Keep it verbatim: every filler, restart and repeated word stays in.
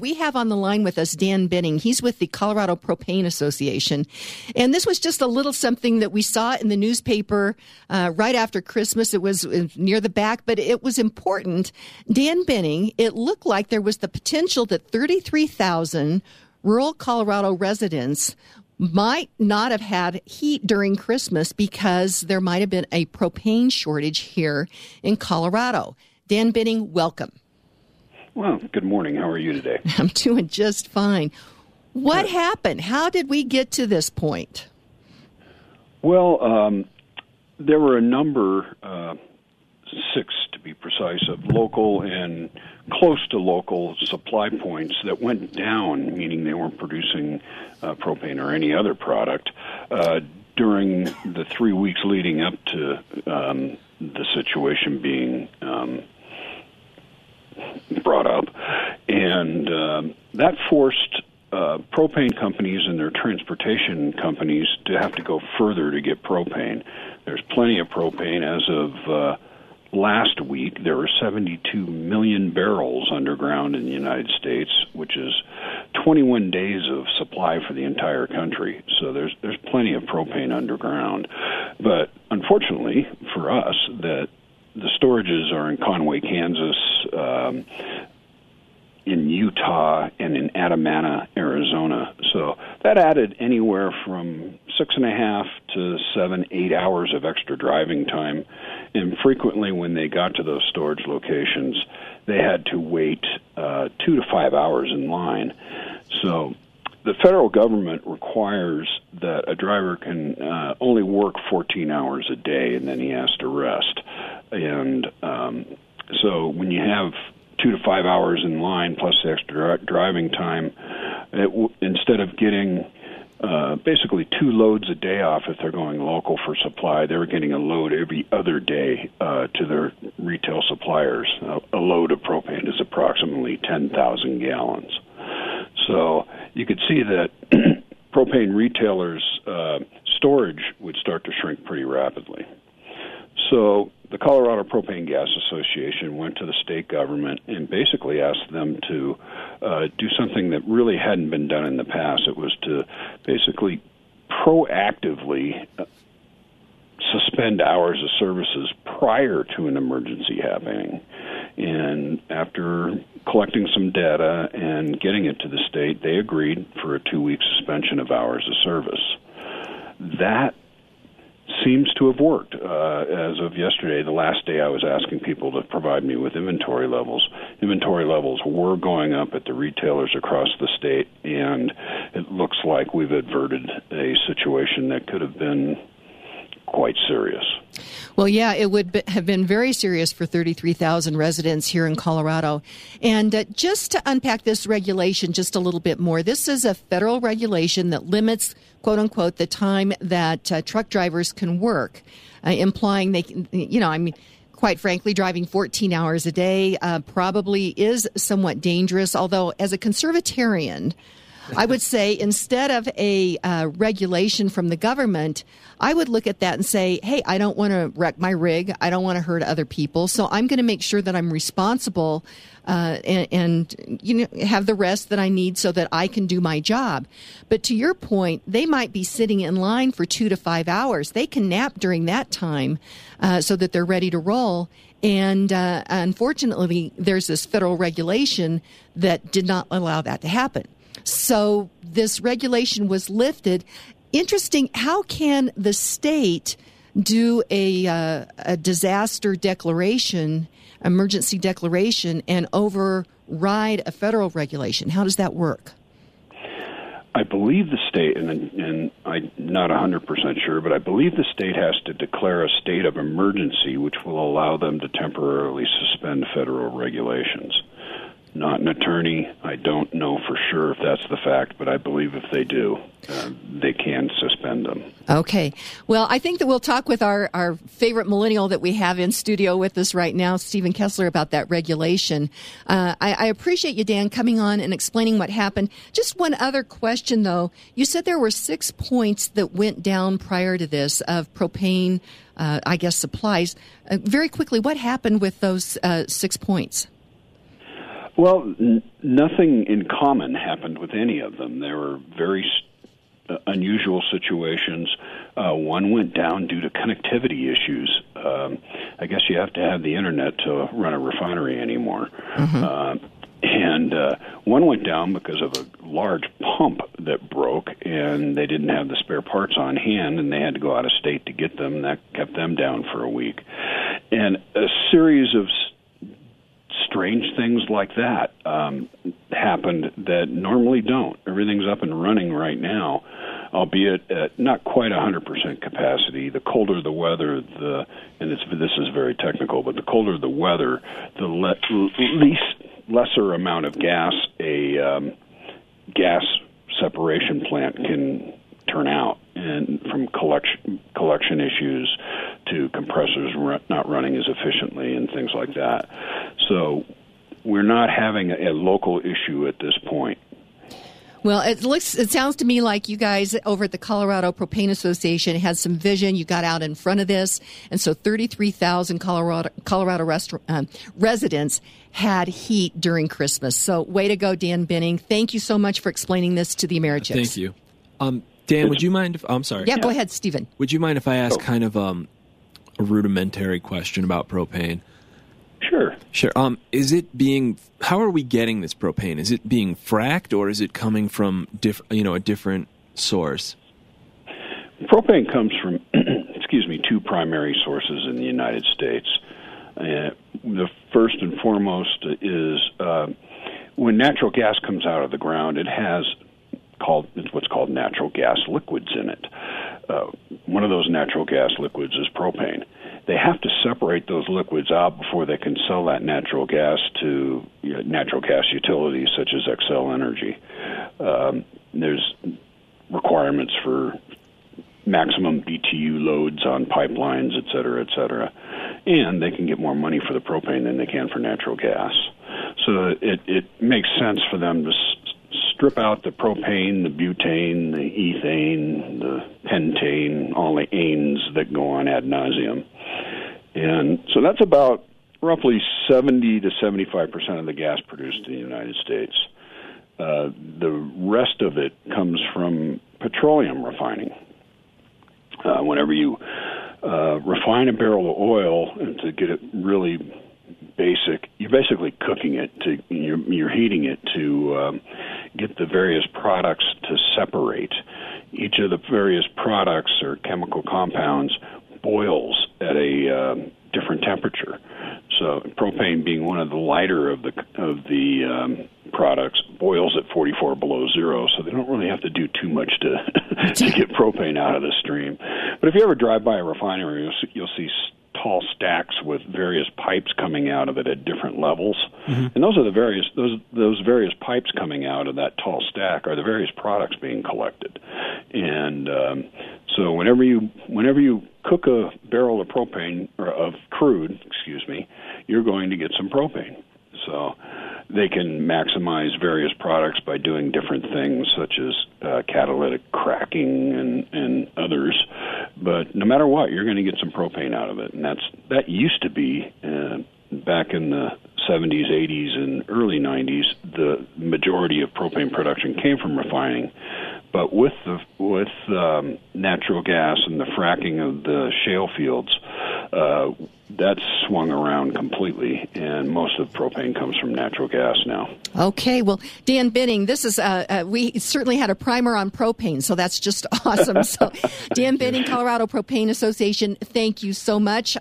We have on the line with us Dan Binning. He's with the Colorado Propane Association. And this was just a little something that we saw in the newspaper uh, right after Christmas. It was near the back, but it was important. Dan Binning, it looked like there was the potential that thirty-three thousand rural Colorado residents might not have had heat during Christmas because there might have been a propane shortage here in Colorado. Dan Binning, welcome. Well, good morning. How are you today? I'm doing just fine. What Good. happened? How did we get to this point? Well, um, there were a number, uh, six to be precise, of local and close to local supply points that went down, meaning they weren't producing uh, propane or any other product uh, during the three weeks leading up to um, the situation being um brought up, and uh, that forced uh, propane companies and their transportation companies to have to go further to get propane. There's plenty of propane. As of uh, last week, there were seventy-two million barrels underground in the United States, which is twenty-one days of supply for the entire country. So there's there's plenty of propane underground. But unfortunately for us, that the storages are in Conway, Kansas, um, in Utah, and in Adamana, Arizona. So that added anywhere from six and a half to seven, eight hours of extra driving time. And frequently when they got to those storage locations, they had to wait uh, two to five hours in line. So the federal government requires that a driver can uh, only work fourteen hours a day, and then he has to rest. And um, so when you have two to five hours in line plus the extra driving time, it w- instead of getting uh, basically two loads a day off if they're going local for supply, they were getting a load every other day uh, to their retail suppliers. A, a load of propane is approximately ten thousand gallons. So you could see that propane retailers' uh, storage would start to shrink pretty rapidly. So the Colorado Propane Gas Association went to the state government and basically asked them to uh, do something that really hadn't been done in the past. It was to basically proactively suspend hours of services prior to an emergency happening. And after collecting some data and getting it to the state, they agreed for a two-week suspension of hours of service. That seems to have worked. Uh, as of yesterday, the last day I was asking people to provide me with inventory levels. Inventory levels were going up at the retailers across the state, and it looks like we've averted a situation that could have been quite serious. Well, yeah, it would be, have been very serious for thirty-three thousand residents here in Colorado. And uh, just to unpack this regulation just a little bit more, this is a federal regulation that limits, quote unquote, the time that uh, truck drivers can work, uh, implying they can, you know, I mean, quite frankly, driving fourteen hours a day uh, probably is somewhat dangerous, although as a conservatarian, I would say instead of a uh, regulation from the government, I would look at that and say, hey, I don't want to wreck my rig. I don't want to hurt other people. So I'm going to make sure that I'm responsible uh, and, and you know, have the rest that I need so that I can do my job. But to your point, they might be sitting in line for two to five hours. They can nap during that time uh, so that they're ready to roll. And uh, unfortunately, there's this federal regulation that did not allow that to happen. So this regulation was lifted. Interesting, how can the state do a, uh, a disaster declaration, emergency declaration, and override a federal regulation? How does that work? I believe the state, and, and I'm not one hundred percent sure, but I believe the state has to declare a state of emergency, which will allow them to temporarily suspend federal regulations. Not an attorney. I don't know for sure if that's the fact, but I believe if they do, uh, they can suspend them. Okay. Well, I think that we'll talk with our, our favorite millennial that we have in studio with us right now, Stephen Kessler, about that regulation. Uh, I, I appreciate you, Dan, coming on and explaining what happened. Just one other question, though. You said there were six points that went down prior to this of propane, uh, I guess, supplies. Uh, very quickly, what happened with those uh, six points? Well, n- nothing in common happened with any of them. There were very st- unusual situations. Uh, one went down due to connectivity issues. Um, I guess you have to have the internet to run a refinery anymore. Mm-hmm. Uh, and uh, one went down because of a large pump that broke, and they didn't have the spare parts on hand, and they had to go out of state to get them. That kept them down for a week. And a series of st- strange things like that um, happened that normally don't. Everything's up and running right now, albeit at not quite one hundred percent capacity. The colder the weather, the and it's, this is very technical, but the colder the weather, the le- least lesser amount of gas a um, gas separation plant can turn out, and from collection collection issues to compressors run, not running as efficiently and things like that. So we're not having a, a local issue at this point. Well, it looks it sounds to me like you guys over at the Colorado Propane Association had some vision. You got out in front of this, and so thirty-three thousand Colorado Colorado rest, um, residents had heat during Christmas. So way to go, Dan Binning. Thank you so much for explaining this to the AmeriChips. Thank you. Um, Dan, would you mind if... I'm sorry. Yeah, go ahead, Stephen. Would you mind if I ask kind of um, a rudimentary question about propane? Sure. Sure. Um, is it being... How are we getting this propane? Is it being fracked, or is it coming from diff, you know, a different source? Propane comes from, excuse me, two primary sources in the United States. Uh, the first and foremost is uh, when natural gas comes out of the ground, it has... Called, it's what's called natural gas liquids in it. Uh, one of those natural gas liquids is propane. They have to separate those liquids out before they can sell that natural gas to you know, natural gas utilities such as Xcel Energy. Um, there's requirements for maximum B T U loads on pipelines, et cetera, et cetera. And they can get more money for the propane than they can for natural gas. So it, it makes sense for them to strip out the propane, the butane, the ethane, the pentane, all the anes that go on ad nauseum. And so that's about roughly seventy to seventy-five percent of the gas produced in the United States. Uh, the rest of it comes from petroleum refining. Uh, whenever you uh, refine a barrel of oil, and to get it really basic, you're basically cooking it, to you're, you're heating it to um, get the various products to separate. Each of the various products or chemical compounds boils at a um, different temperature. So propane, being one of the lighter of the of the um, products, boils at forty-four below zero, so they don't really have to do too much to, to get propane out of the stream. But if you ever drive by a refinery, you'll see, you'll see tall stacks with various pipes coming out of it at different levels. Mm-hmm. And those are the various those those various pipes coming out of that tall stack are the various products being collected. And um, so whenever you whenever you cook a barrel of propane or of crude, excuse me, you're going to get some propane. So they can maximize various products by doing different things, such as uh, catalytic cracking and, and others. But no matter what, you're going to get some propane out of it. And that's that used to be, uh, back in the seventies, eighties, and early nineties, the majority of propane production came from refining. But with the with um, natural gas and the fracking of the shale fields, uh, that's swung around completely, and most of propane comes from natural gas now. Okay, well, Dan Binning, this is uh, uh, we certainly had a primer on propane, so that's just awesome. So, Dan Binning, Colorado Propane Association, thank you so much.